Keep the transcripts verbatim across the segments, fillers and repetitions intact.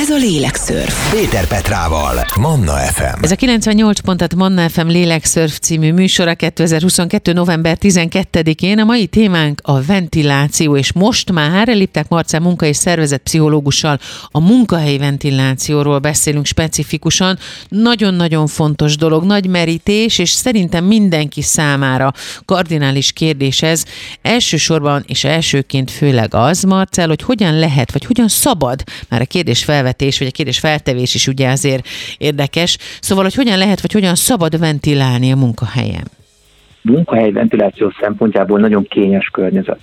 Ez a Lélekszörf. Péter Petrával, Manna ef em. Ez a kilencvennyolc pont hat Manna ef em Lélekszörf című műsora kétezer-huszonkettő. november tizenkettedikén. A mai témánk a ventiláció, és most már Lipták Marcell munka- és szervezetpszichológussal a munkahelyi ventilációról beszélünk specifikusan. Nagyon-nagyon fontos dolog, nagy merítés, és szerintem mindenki számára kardinális kérdés ez. Elsősorban és elsőként főleg az, Marcell, hogy hogyan lehet, vagy hogyan szabad, már a kérdés felvetés, vagy a kérdés feltevés is ugye azért érdekes. Szóval, hogy hogyan lehet, vagy hogyan szabad ventilálni a munkahelyen? A munkahely ventiláció szempontjából nagyon kényes környezet.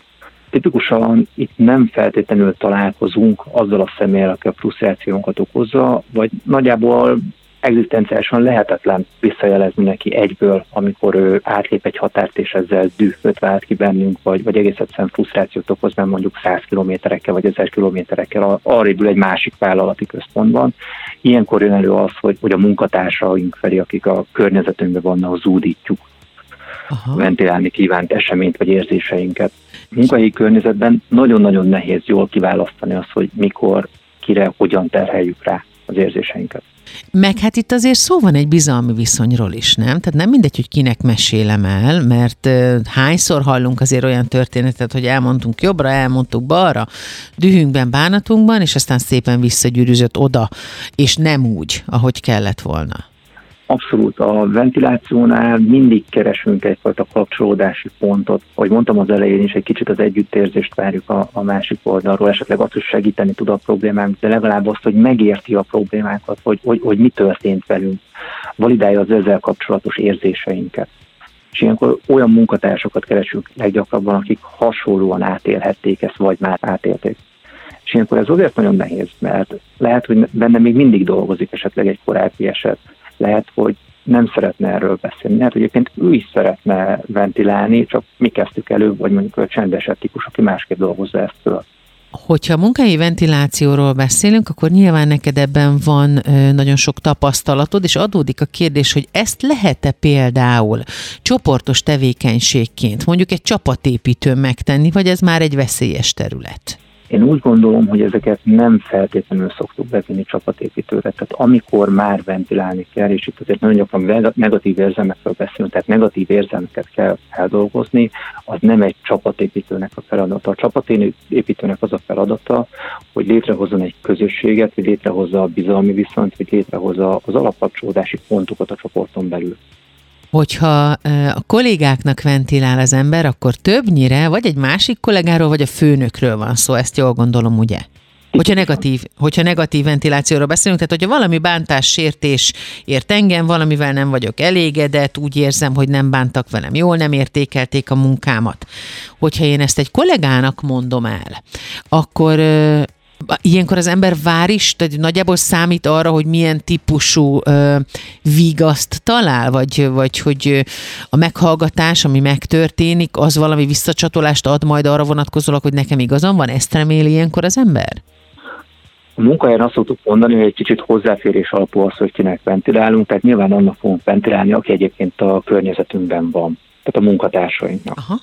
Tipikusan itt nem feltétlenül találkozunk azzal a személlyel, aki a frusztrációnkat okozza, vagy nagyjából egzisztenciálisan lehetetlen visszajelezni neki egyből, amikor ő átlép egy határt, és ezzel dühöt vált ki bennünk, vagy, vagy egész egyszerűen frusztrációt okoz, mert mondjuk száz kilométerekkel, vagy ezer kilométerekkel arréből egy másik vállalati központban. Ilyenkor jön elő az, hogy, hogy a munkatársaink felé, akik a környezetünkben vannak, zúdítjuk. Aha. Ventilálni kívánt eseményt vagy érzéseinket. Munkahelyi környezetben nagyon-nagyon nehéz jól kiválasztani azt, hogy mikor, kire, hogyan terheljük rá az érzéseinket. Meg hát itt azért szó van egy bizalmi viszonyról is, nem? Tehát nem mindegy, hogy kinek mesélem el, mert uh, hányszor hallunk azért olyan történetet, hogy elmondtunk jobbra, elmondtuk balra, dühünkben, bánatunkban, és aztán szépen visszagyűrűzött oda, és nem úgy, ahogy kellett volna. Abszolút. A ventilációnál mindig keresünk egyfajta kapcsolódási pontot. Ahogy mondtam az elején is, egy kicsit az együttérzést várjuk a, a másik oldalról, esetleg azt, hogy segíteni tud a problémánk, de legalább azt, hogy megérti a problémákat, hogy, hogy, hogy mi történt velünk. Validálja az ezzel kapcsolatos érzéseinket. És ilyenkor olyan munkatársakat keresünk leggyakrabban, akik hasonlóan átélhették ezt, vagy már átélték. És ilyenkor ez azért nagyon nehéz, mert lehet, hogy benne még mindig dolgozik esetleg egy korábbi eset. Lehet, hogy nem szeretne erről beszélni. Lehet, hogy egyébként ő is szeretne ventilálni, csak mi kezdtük előbb, vagy mondjuk a csendesebb típus, aki másképp dolgozza ezt föl. Hogyha munkahelyi ventilációról beszélünk, akkor nyilván neked ebben van nagyon sok tapasztalatod, és adódik a kérdés, hogy ezt lehet-e például csoportos tevékenységként, mondjuk egy csapatépítőn megtenni, vagy ez már egy veszélyes terület? Én úgy gondolom, hogy ezeket nem feltétlenül szoktuk bevinni csapatépítőre. Tehát amikor már ventilálni kell, és itt azért nagyon gyakran negatív érzelmekről beszélünk, tehát negatív érzelmeket kell feldolgozni, az nem egy csapatépítőnek a feladata. A csapatépítőnek az a feladata, hogy létrehozzon egy közösséget, hogy létrehozza a bizalmi viszonyt, hogy létrehozza az alapkapcsolódási pontokat a csoporton belül. Hogyha a kollégáknak ventilál az ember, akkor többnyire vagy egy másik kollégáról, vagy a főnökről van szó, ezt jól gondolom, ugye? Hogyha negatív, hogyha negatív ventilációról beszélünk, tehát hogyha valami bántás, sértés ért engem, valamivel nem vagyok elégedett, úgy érzem, hogy nem bántak velem jól, nem értékelték a munkámat. Hogyha én ezt egy kollégának mondom el, akkor... Ilyenkor az ember vár is, tehát nagyjából számít arra, hogy milyen típusú ö, vigaszt talál, vagy, vagy hogy a meghallgatás, ami megtörténik, az valami visszacsatolást ad majd arra vonatkozólag, hogy nekem igazam van? Ezt reméli ilyenkor az ember? A munkahelyen azt szoktuk mondani, hogy egy kicsit hozzáférés alapú az, hogy kinek ventilálunk, tehát nyilván annak fogunk ventilálni, aki egyébként a környezetünkben van, tehát a munkatársainknak. Aha.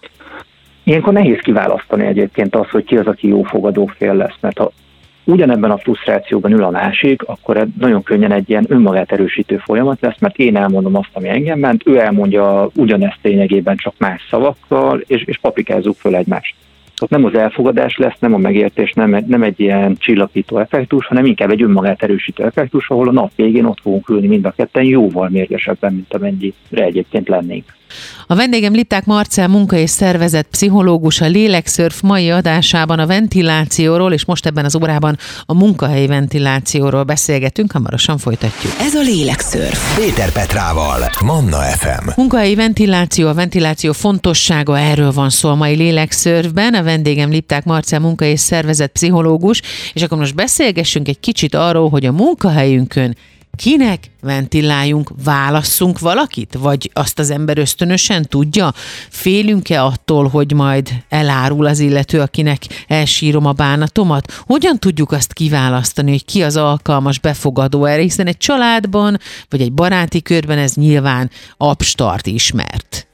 Ilyenkor nehéz kiválasztani egyébként azt, hogy ki az, aki jó fogadófél lesz, mert ha ugyanebben a frusztrációban ül a másik, akkor nagyon könnyen egy ilyen önmagát erősítő folyamat lesz, mert én elmondom azt, ami engem ment, ő elmondja ugyanezt lényegében csak más szavakkal, és, és paprikázzuk föl egymást. Ott nem az elfogadás lesz, nem a megértés, nem egy, nem egy ilyen csillapító effektus, hanem inkább egy önmagát erősítő effektus, ahol a nap végén ott fogunk ülni mind a ketten jóval mérgesebben, mint amennyire egyébként lennénk. A vendégem Lipták Marcell munka- és szervezetpszichológus, a Lélekszörf mai adásában a ventilációról, és most ebben az órában a munkahelyi ventilációról beszélgetünk, hamarosan folytatjuk. Ez a Lélekszörf. Péter Petrával, Manna ef em. Munkahelyi ventiláció, a ventiláció fontossága, erről van szó a mai Lélekszörfben. A vendégem Lipták Marcell munka- és szervezetpszichológus, és akkor most beszélgessünk egy kicsit arról, hogy a munkahelyünkön kinek ventiláljunk, válasszunk valakit? Vagy azt az ember ösztönösen tudja? Félünk-e attól, hogy majd elárul az illető, akinek elsírom a bánatomat? Hogyan tudjuk azt kiválasztani, hogy ki az alkalmas befogadó erre? Hiszen egy családban, vagy egy baráti körben ez nyilván abstart ismert.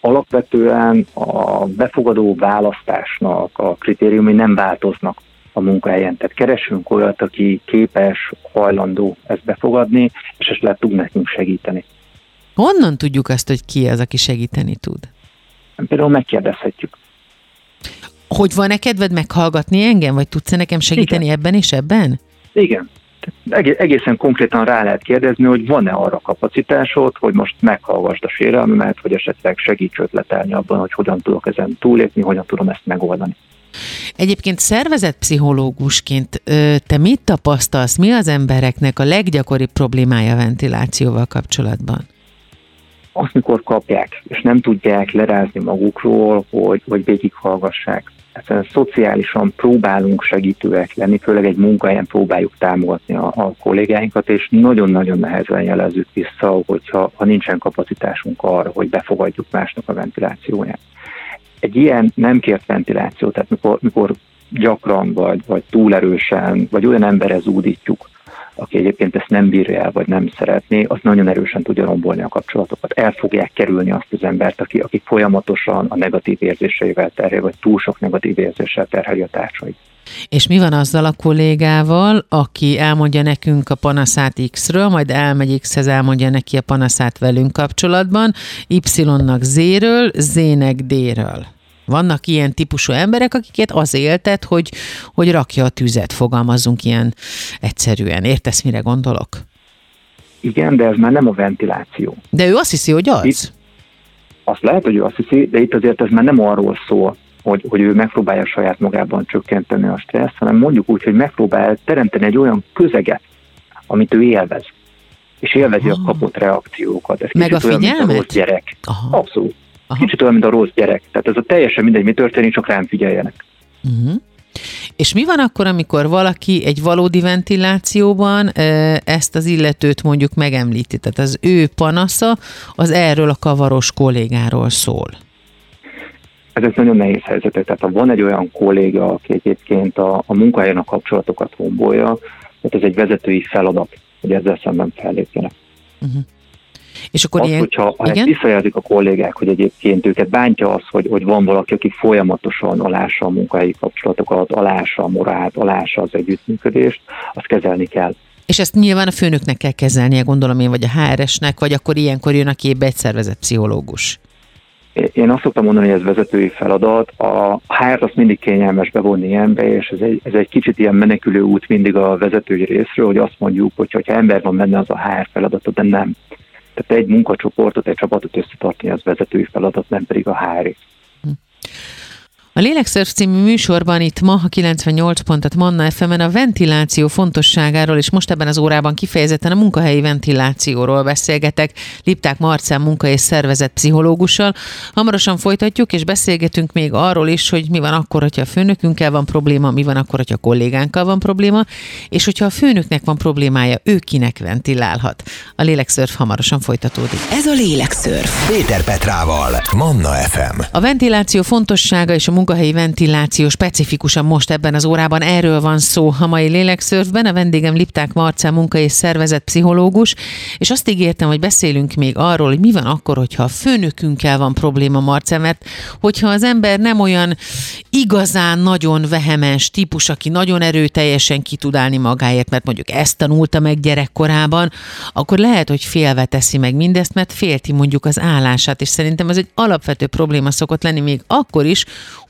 Alapvetően a befogadó választásnak a kritériumi nem változnak a munkahelyen. Tehát keresünk olyat, aki képes, hajlandó ezt befogadni, és esetleg tud nekünk segíteni. Honnan tudjuk azt, hogy ki az, aki segíteni tud? Például megkérdezhetjük. Hogy van-e kedved meghallgatni engem, vagy tudsz-e nekem segíteni Igen. ebben és ebben? Igen. Egészen konkrétan rá lehet kérdezni, hogy van-e arra kapacitásod, hogy most meghallgasd a sérelmemet, hogy esetleg segíts ötletelni abban, hogy hogyan tudok ezen túlépni, hogyan tudom ezt megoldani. Egyébként szervezetpszichológusként te mit tapasztalsz, mi az embereknek a leggyakoribb problémája ventilációval kapcsolatban? Azt, mikor kapják, és nem tudják lerázni magukról, hogy, hogy végighallgassák. Ezt szociálisan próbálunk segítőek lenni, főleg egy munkahelyen próbáljuk támogatni a, a kollégáinkat, és nagyon-nagyon nehezen jelezzük vissza, hogyha ha nincsen kapacitásunk arra, hogy befogadjuk másnak a ventilációját. Egy ilyen nem kért ventiláció, tehát mikor, mikor gyakran, vagy, vagy túlerősen, vagy olyan emberre zúdítjuk, aki egyébként ezt nem bírja el, vagy nem szeretné, az nagyon erősen tudja rombolni a kapcsolatokat. El fogják kerülni azt az embert, aki, aki folyamatosan a negatív érzéseivel terheli, vagy túl sok negatív érzéssel terheli a társait. És mi van azzal a kollégával, aki elmondja nekünk a panaszát X-ről, majd elmegy X-hez, elmondja neki a panaszát velünk kapcsolatban, Y-nak Z-ről, Z-nek D-ről? Vannak ilyen típusú emberek, akiket az éltet, hogy, hogy rakja a tüzet, fogalmazzunk ilyen egyszerűen. Értesz, mire gondolok? Igen, de ez már nem a ventiláció. De ő azt hiszi, hogy az? Itt, azt lehet, hogy ő azt hiszi, de itt azért ez már nem arról szól, hogy, hogy ő megpróbálja saját magában csökkenteni a stresszt, hanem mondjuk úgy, hogy megpróbál teremteni egy olyan közeget, amit ő élvez. És élvezi Aha. a kapott reakciókat. Ez meg a figyelmet? Gyerek. Aha. Abszolút. Aha. Kicsit olyan, mint a rossz gyerek. Tehát ez a teljesen mindegy, mi történik, csak rám figyeljenek. Uh-huh. És mi van akkor, amikor valaki egy valódi ventilációban ezt az illetőt mondjuk megemlíti? Tehát az ő panasza az erről a kavaros kollégáról szól. Ez egy nagyon nehéz helyzet. Tehát ha van egy olyan kolléga, aki egyébként a, a munkahelyen a kapcsolatokat rombolja, tehát ez egy vezetői feladat, hogy ezzel szemben fellépjenek. Uh-huh. És akkor azt, ilyen... hogyha hát visszajelzik a kollégák, hogy egyébként őket bántja az, hogy, hogy van valaki, aki folyamatosan alássa a munkahelyi kapcsolatokat, alássa a morált, alássa az együttműködést, azt kezelni kell. És ezt nyilván a főnöknek kell kezelnie, gondolom én, vagy a há er esnek, vagy akkor ilyenkor jön a képbe egy szervezetpszichológus. Én azt szoktam mondani, hogy ez vezetői feladat. A há er azt mindig kényelmes bevonni ilyenbe, és ez egy, ez egy kicsit ilyen menekülő út mindig a vezetői részről, hogy azt mondjuk, hogy ha ember van benne, az a há er feladata, de nem. Tehát egy munkacsoportot, egy csapatot összetartani az vezetői feladat, nem pedig a há er. A Lélekszörf című műsorban itt ma a kilencvennyolc pontot Manna ef emen a ventiláció fontosságáról, és most ebben az órában kifejezetten a munkahelyi ventilációról beszélgetek Lipták Marcell munka- és szervezetpszichológussal. Hamarosan folytatjuk, és beszélgetünk még arról is, hogy mi van akkor, hogyha a főnökünkkel van probléma, mi van akkor, hogyha a kollégánkkal van probléma, és hogyha a főnöknek van problémája, ő kinek ventilálhat. A Lélekszörf hamarosan folytatódik. Ez a Lélekszörf. Péter Petrával, Manna ef em. A ventiláció fontossága és a munka munkahelyi ventiláció specifikusan most ebben az órában erről van szó a mai Lélekszörfben. A vendégem Lipták Marcell munka- és szervezetpszichológus, és azt ígértem, hogy beszélünk még arról, hogy mi van akkor, hogyha a főnökünkkel van probléma, Marcell, mert hogyha az ember nem olyan igazán nagyon vehemens típus, aki nagyon erőteljesen ki tud állni magáért, mert mondjuk ezt tanulta meg gyerekkorában, akkor lehet, hogy félve teszi meg mindezt, mert félti mondjuk az állását, és szerintem ez egy alapvető probléma szokott lenni még akkor is,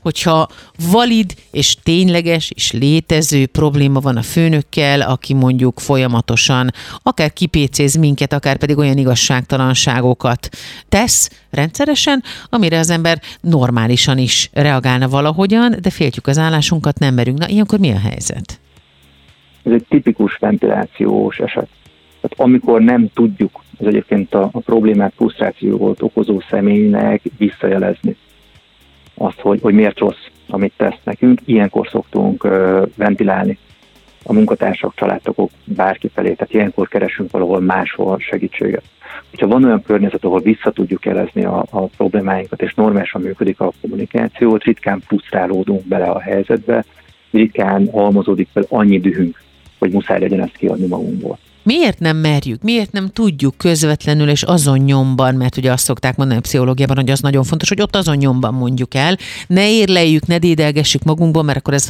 hogyha valid és tényleges és létező probléma van a főnökkel, aki mondjuk folyamatosan akár kipécéz minket, akár pedig olyan igazságtalanságokat tesz rendszeresen, amire az ember normálisan is reagálna valahogyan, de féltjük az állásunkat, nem merünk. Na, ilyenkor mi a helyzet? Ez egy tipikus ventilációs eset. Tehát amikor nem tudjuk, az egyébként a, a problémát frusztrációt okozó személynek visszajelezni azt, hogy, hogy miért rossz, amit tesz nekünk. Ilyenkor szoktunk ö, ventilálni a munkatársak, családtagok, bárki felé, tehát ilyenkor keresünk valahol máshol segítséget. Hogyha van olyan környezet, ahol vissza tudjuk jelezni a, a problémáinkat, és normálisan működik a kommunikáció, ritkán frusztrálódunk bele a helyzetbe, ritkán halmozódik fel annyi dühünk, hogy muszáj legyen ezt kiadni magunkból. Miért nem merjük, miért nem tudjuk közvetlenül és azon nyomban, mert ugye azt szokták mondani a pszichológiában, hogy az nagyon fontos, hogy ott azon nyomban mondjuk el, ne érleljük, ne dédelgessük magunkból, mert akkor ez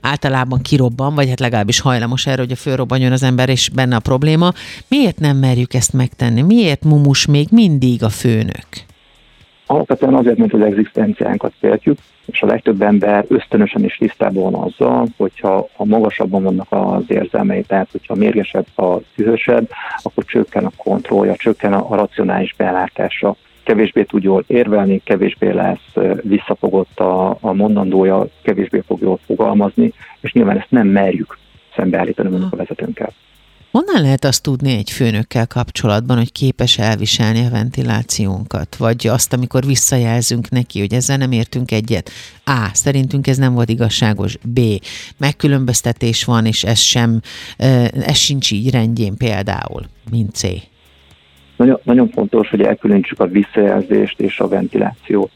általában kirobban, vagy hát legalábbis hajlamos erre, hogy a fölrobbanjon az ember, és benne a probléma. Miért nem merjük ezt megtenni? Miért mumus még mindig a főnök? Alapvetően azért, mint az egzisztenciánkat féltjük, és a legtöbb ember ösztönösen is tisztában van azzal, hogyha ha magasabban vannak az érzelmei, tehát hogyha mérgesebb, ha dühösebb, akkor csökken a kontrollja, csökken a, a racionális belátása. Kevésbé tud jól érvelni, kevésbé lesz visszafogott a, a mondandója, kevésbé fog jól fogalmazni, és nyilván ezt nem merjük szembeállítani mondjuk a vezetőnkkel. Honnan lehet azt tudni egy főnökkel kapcsolatban, hogy képes elviselni a ventilációnkat? Vagy azt, amikor visszajelzünk neki, hogy ezzel nem értünk egyet. A. Szerintünk ez nem volt igazságos. B. Megkülönböztetés van, és ez sem, ez sincs így rendjén például, mint C. Nagyon, nagyon fontos, hogy elkülönítsük a visszajelzést és a ventilációt.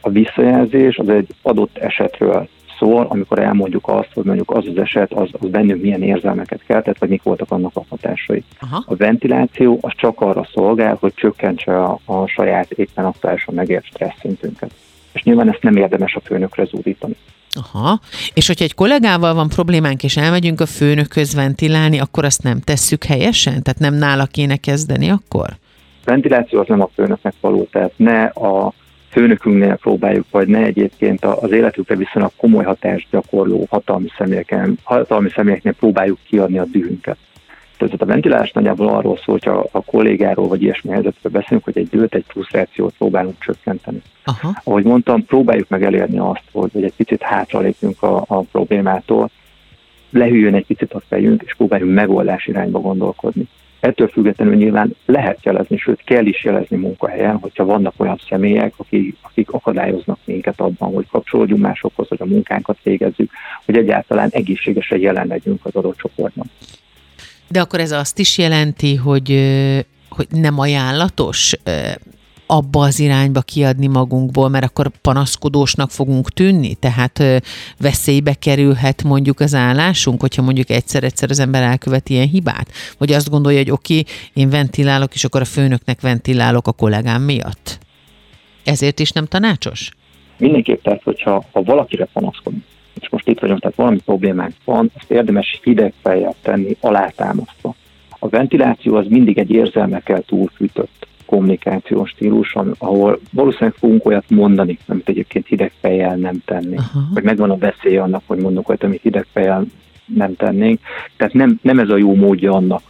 A visszajelzés az egy adott esetről szól, amikor elmondjuk azt, hogy mondjuk az az eset, az, az bennünk milyen érzelmeket keltett, vagy mik voltak annak a hatásai. Aha. A ventiláció az csak arra szolgál, hogy csökkentse a, a saját éppen aktuálisan megért stressz szintünket. És nyilván ezt nem érdemes a főnökre zúdítani. Aha. És hogyha egy kollégával van problémánk, és elmegyünk a főnökhöz ventilálni, akkor azt nem tesszük helyesen? Tehát nem nála kéne kezdeni akkor? A ventiláció az nem a főnöknek való, tehát ne a főnökünknél próbáljuk, vagy ne egyébként az életükre viszonylag komoly hatást gyakorló hatalmi személyeken, hatalmi személyeknél próbáljuk kiadni a dühünket. Tehát a ventilálás nagyjából arról szól, hogy a, a kollégáról vagy ilyesmi helyzetről beszélünk, hogy egy dühöt, egy frusztrációt próbálunk csökkenteni. Aha. Ahogy mondtam, próbáljuk meg elérni azt, hogy egy picit hátralépjünk a, a problémától, lehűljön egy picit a fejünk, és próbáljunk megoldás irányba gondolkodni. Ettől függetlenül nyilván lehet jelezni, sőt kell is jelezni munkahelyen, hogyha vannak olyan személyek, akik, akik akadályoznak minket abban, hogy kapcsolódjunk másokhoz, hogy a munkánkat végezzük, hogy egyáltalán egészségesen jelen legyünk az adott csoportban. De akkor ez azt is jelenti, hogy, hogy nem ajánlatos abba az irányba kiadni magunkból, mert akkor panaszkodósnak fogunk tűnni, tehát veszélybe kerülhet mondjuk az állásunk, hogyha mondjuk egyszer-egyszer az ember elkövet ilyen hibát? Vagy azt gondolja, hogy oké, én ventilálok, és akkor a főnöknek ventilálok a kollégám miatt? Ezért is nem tanácsos? Mindenképp, tehát, hogyha ha valakire panaszkodunk, és most itt vagyunk, tehát valami problémánk van, azt érdemes hideg fejjel tenni, alátámasztva. A ventiláció az mindig egy érzelmekkel túlfűtött kommunikációs stíluson, ahol valószínűleg fogunk olyat mondani, amit egyébként hideg fejjel nem tennénk. Aha. Vagy megvan a veszély annak, hogy mondunk olyat, amit hideg fejjel nem tennénk. Tehát nem, nem ez a jó módja annak,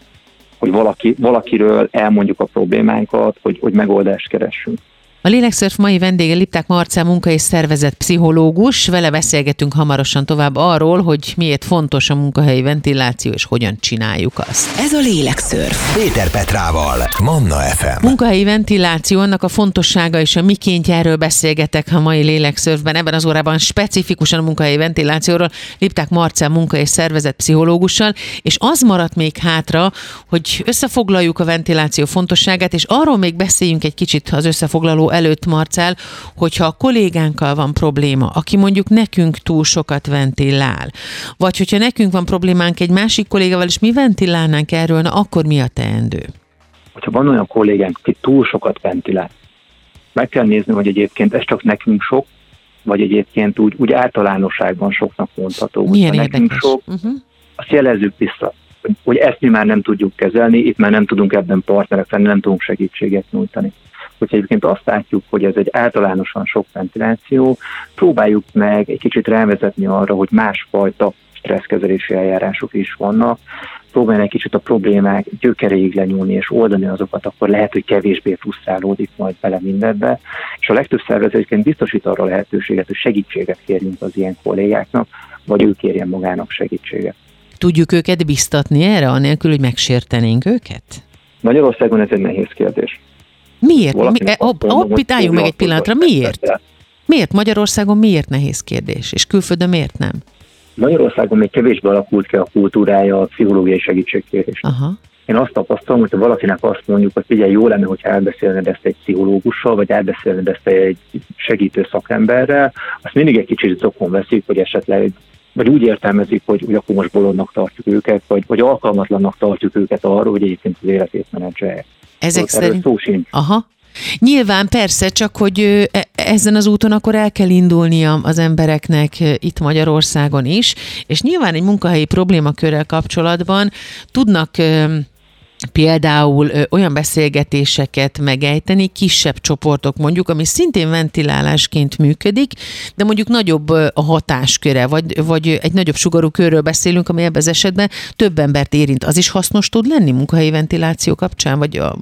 hogy valaki, valakiről elmondjuk a problémánkat, hogy, hogy megoldást keressünk. A Lélekszörf mai vendége Lipták Marcell munka- és szervezetpszichológus. Vele beszélgetünk hamarosan tovább arról, hogy miért fontos a munkahelyi ventiláció, és hogyan csináljuk azt. Ez a Lélekszörf. Péter Petrával. Manna ef em. Munkahelyi ventiláció, annak a fontossága és a mikéntjáról beszélgetek a mai Lélekszörfben. Ebben az órában specifikusan a munkahelyi ventilációról Lipták Marcell munka- és szervezetpszichológussal. És az maradt még hátra, hogy összefoglaljuk a ventiláció fontosságát, és arról még beszéljünk egy kicsit az összefoglaló előtt, Marcell, hogyha a kollégánkkal van probléma, aki mondjuk nekünk túl sokat ventilál, vagy hogyha nekünk van problémánk egy másik kollégával, és mi ventilálnánk erről, na akkor mi a teendő? Hogyha van olyan kollégánk, aki túl sokat ventilál, meg kell nézni, hogy egyébként ez csak nekünk sok, vagy egyébként úgy, úgy általánosságban soknak mondható. Milyen érdekes. Nekünk sok, uh-huh. Azt jelezzük vissza, hogy ezt mi már nem tudjuk kezelni, itt már nem tudunk ebben partnerek lenni, nem tudunk segítséget nyújtani. Hogyha egyébként azt látjuk, hogy ez egy általánosan sok ventiláció, próbáljuk meg egy kicsit rávezetni arra, hogy másfajta stresszkezelési eljárások is vannak, próbáljuk egy kicsit a problémák gyökeréig lenyúlni és oldani azokat, akkor lehet, hogy kevésbé frusztrálódik majd bele mindenbe, és a legtöbb szervezet biztosít arra lehetőséget, hogy segítséget kérjünk az ilyen kollégáknak, vagy ő kérjen magának segítséget. Tudjuk őket biztatni erre, anélkül, hogy megsértenénk őket? Magyarországon ez egy nehéz kérdés. Miért? Hopp, álljunk meg egy pillanatra. Miért? Miért? Magyarországon miért nehéz kérdés? És külföldön miért nem? Magyarországon még kevésbé alakult ki a kultúrája a pszichológiai segítségkérésnek. Én azt tapasztalom, hogyha valakinek azt mondjuk, hogy figyelj, jó lenne, hogyha elbeszélned ezt egy pszichológussal, vagy elbeszélned ezt egy segítő szakemberrel, azt mindig egy kicsit zokon veszik, hogy esetleg vagy úgy értelmezik, hogy, hogy akkor most bolondnak tartjuk őket, vagy, vagy alkalmatlannak tartjuk őket arra, hogy egyébként az életét menedzselje. Ezek ott szerint... Erről szó sincs. Aha. Nyilván persze, csak hogy ezen az úton akkor el kell indulnia az embereknek itt Magyarországon is, és nyilván egy munkahelyi problémakörrel kapcsolatban tudnak például olyan beszélgetéseket megejteni, kisebb csoportok mondjuk, ami szintén ventilálásként működik, de mondjuk nagyobb a hatásköre, vagy, vagy egy nagyobb sugarú körről beszélünk, ami ebben az esetben több embert érint. Az is hasznos tud lenni munkahelyi ventiláció kapcsán, vagy a,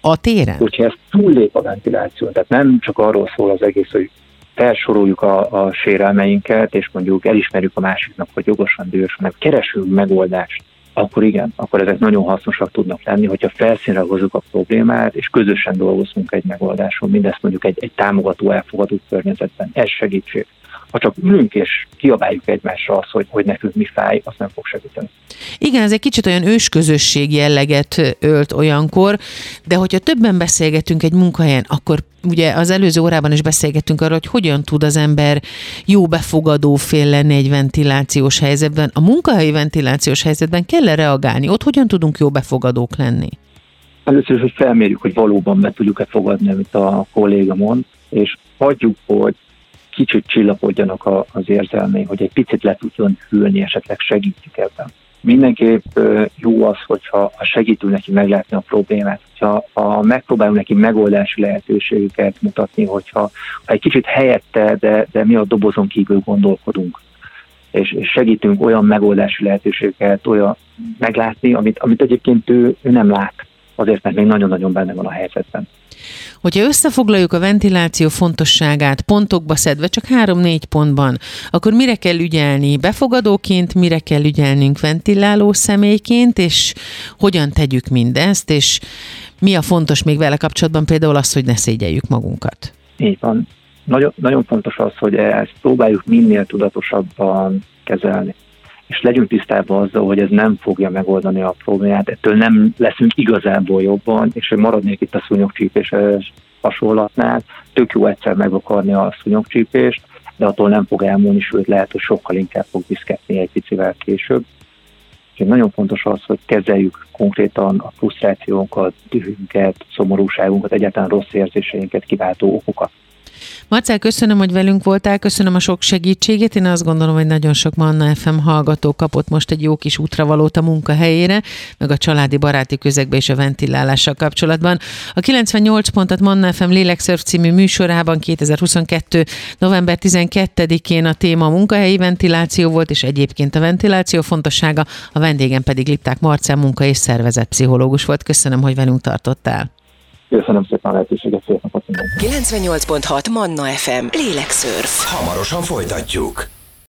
a téren? Hogyha ez túllép a ventiláció, tehát nem csak arról szól az egész, hogy felsoroljuk a, a sérelmeinket, és mondjuk elismerjük a másiknak, hogy jogosan dühös, hanem keresünk megoldást, akkor igen, akkor ezek nagyon hasznosak tudnak lenni, hogyha felszínre hozzuk a problémát, és közösen dolgozunk egy megoldáson, mindezt mondjuk egy, egy támogató, elfogadó környezetben. Ez segítség. Ha csak ülünk és kiabáljuk egymásra azt, hogy, hogy nekünk mi fáj, azt nem fog segíteni. Igen, ez egy kicsit olyan ősközösség jelleget ölt olyankor, de hogyha többen beszélgetünk egy munkahelyen, akkor ugye az előző órában is beszélgettünk arról, hogy hogyan tud az ember jó befogadó fél lenni egy ventilációs helyzetben. A munkahelyi ventilációs helyzetben kell-e reagálni? Ott hogyan tudunk jó befogadók lenni? Először is, hogy felmérjük, hogy valóban be tudjuk-e fogadni, amit a kolléga mond, és hagyjuk, hogy kicsit csillapodjanak a, az érzelmei, hogy egy picit le tudjon hűlni, esetleg segítjük ebben. Mindenképp jó az, hogyha segítünk neki meglátni a problémát, hogyha a, megpróbálunk neki megoldási lehetőségeket mutatni, hogyha egy kicsit helyette, de, de mi a dobozon kívül gondolkodunk, és, és segítünk olyan megoldási lehetőségeket olyan meglátni, amit, amit egyébként ő, ő nem lát, azért, mert még nagyon-nagyon benne van a helyzetben. Hogyha összefoglaljuk a ventiláció fontosságát, pontokba szedve, csak három-négy pontban, akkor mire kell ügyelni befogadóként, mire kell ügyelnünk ventiláló személyként, és hogyan tegyük mindezt, és mi a fontos még vele kapcsolatban, például az, hogy ne szégyeljük magunkat. Így van. Nagyon, nagyon fontos az, hogy ezt próbáljuk minél tudatosabban kezelni. És legyünk tisztában azzal, hogy ez nem fogja megoldani a problémát, ettől nem leszünk igazából jobban, és hogy maradnék itt a szúnyogcsípéses hasonlatnál, tök jó egyszer megvakarni a szúnyogcsípést, de attól nem fog elmúlni, sőt lehet, hogy sokkal inkább fog viszketni egy picivel később. Úgyhogy nagyon fontos az, hogy kezeljük konkrétan a frusztrációnkat, dühünket, szomorúságunkat, egyáltalán rossz érzéseinket kiváltó okokat. Marcell, köszönöm, hogy velünk voltál, köszönöm a sok segítségét. Én azt gondolom, hogy nagyon sok Manna ef em hallgató kapott most egy jó kis útravalót a munkahelyére, meg a családi baráti közegbe és a ventilálással kapcsolatban. A kilencvennyolc pontot Manna ef em Lélekszörf című műsorában kétezer-huszonkettő november tizenkettedikén a téma munkahelyi ventiláció volt, és egyébként a ventiláció fontossága, a vendégem pedig Lipták Marcell munka- és szervezetpszichológus volt. Köszönöm, hogy velünk tartottál. Köszönöm szépen a lehetőséget, szép napot mindenki. kilencvennyolc pont hat Manna ef em Lélekszörf. Hamarosan folytatjuk.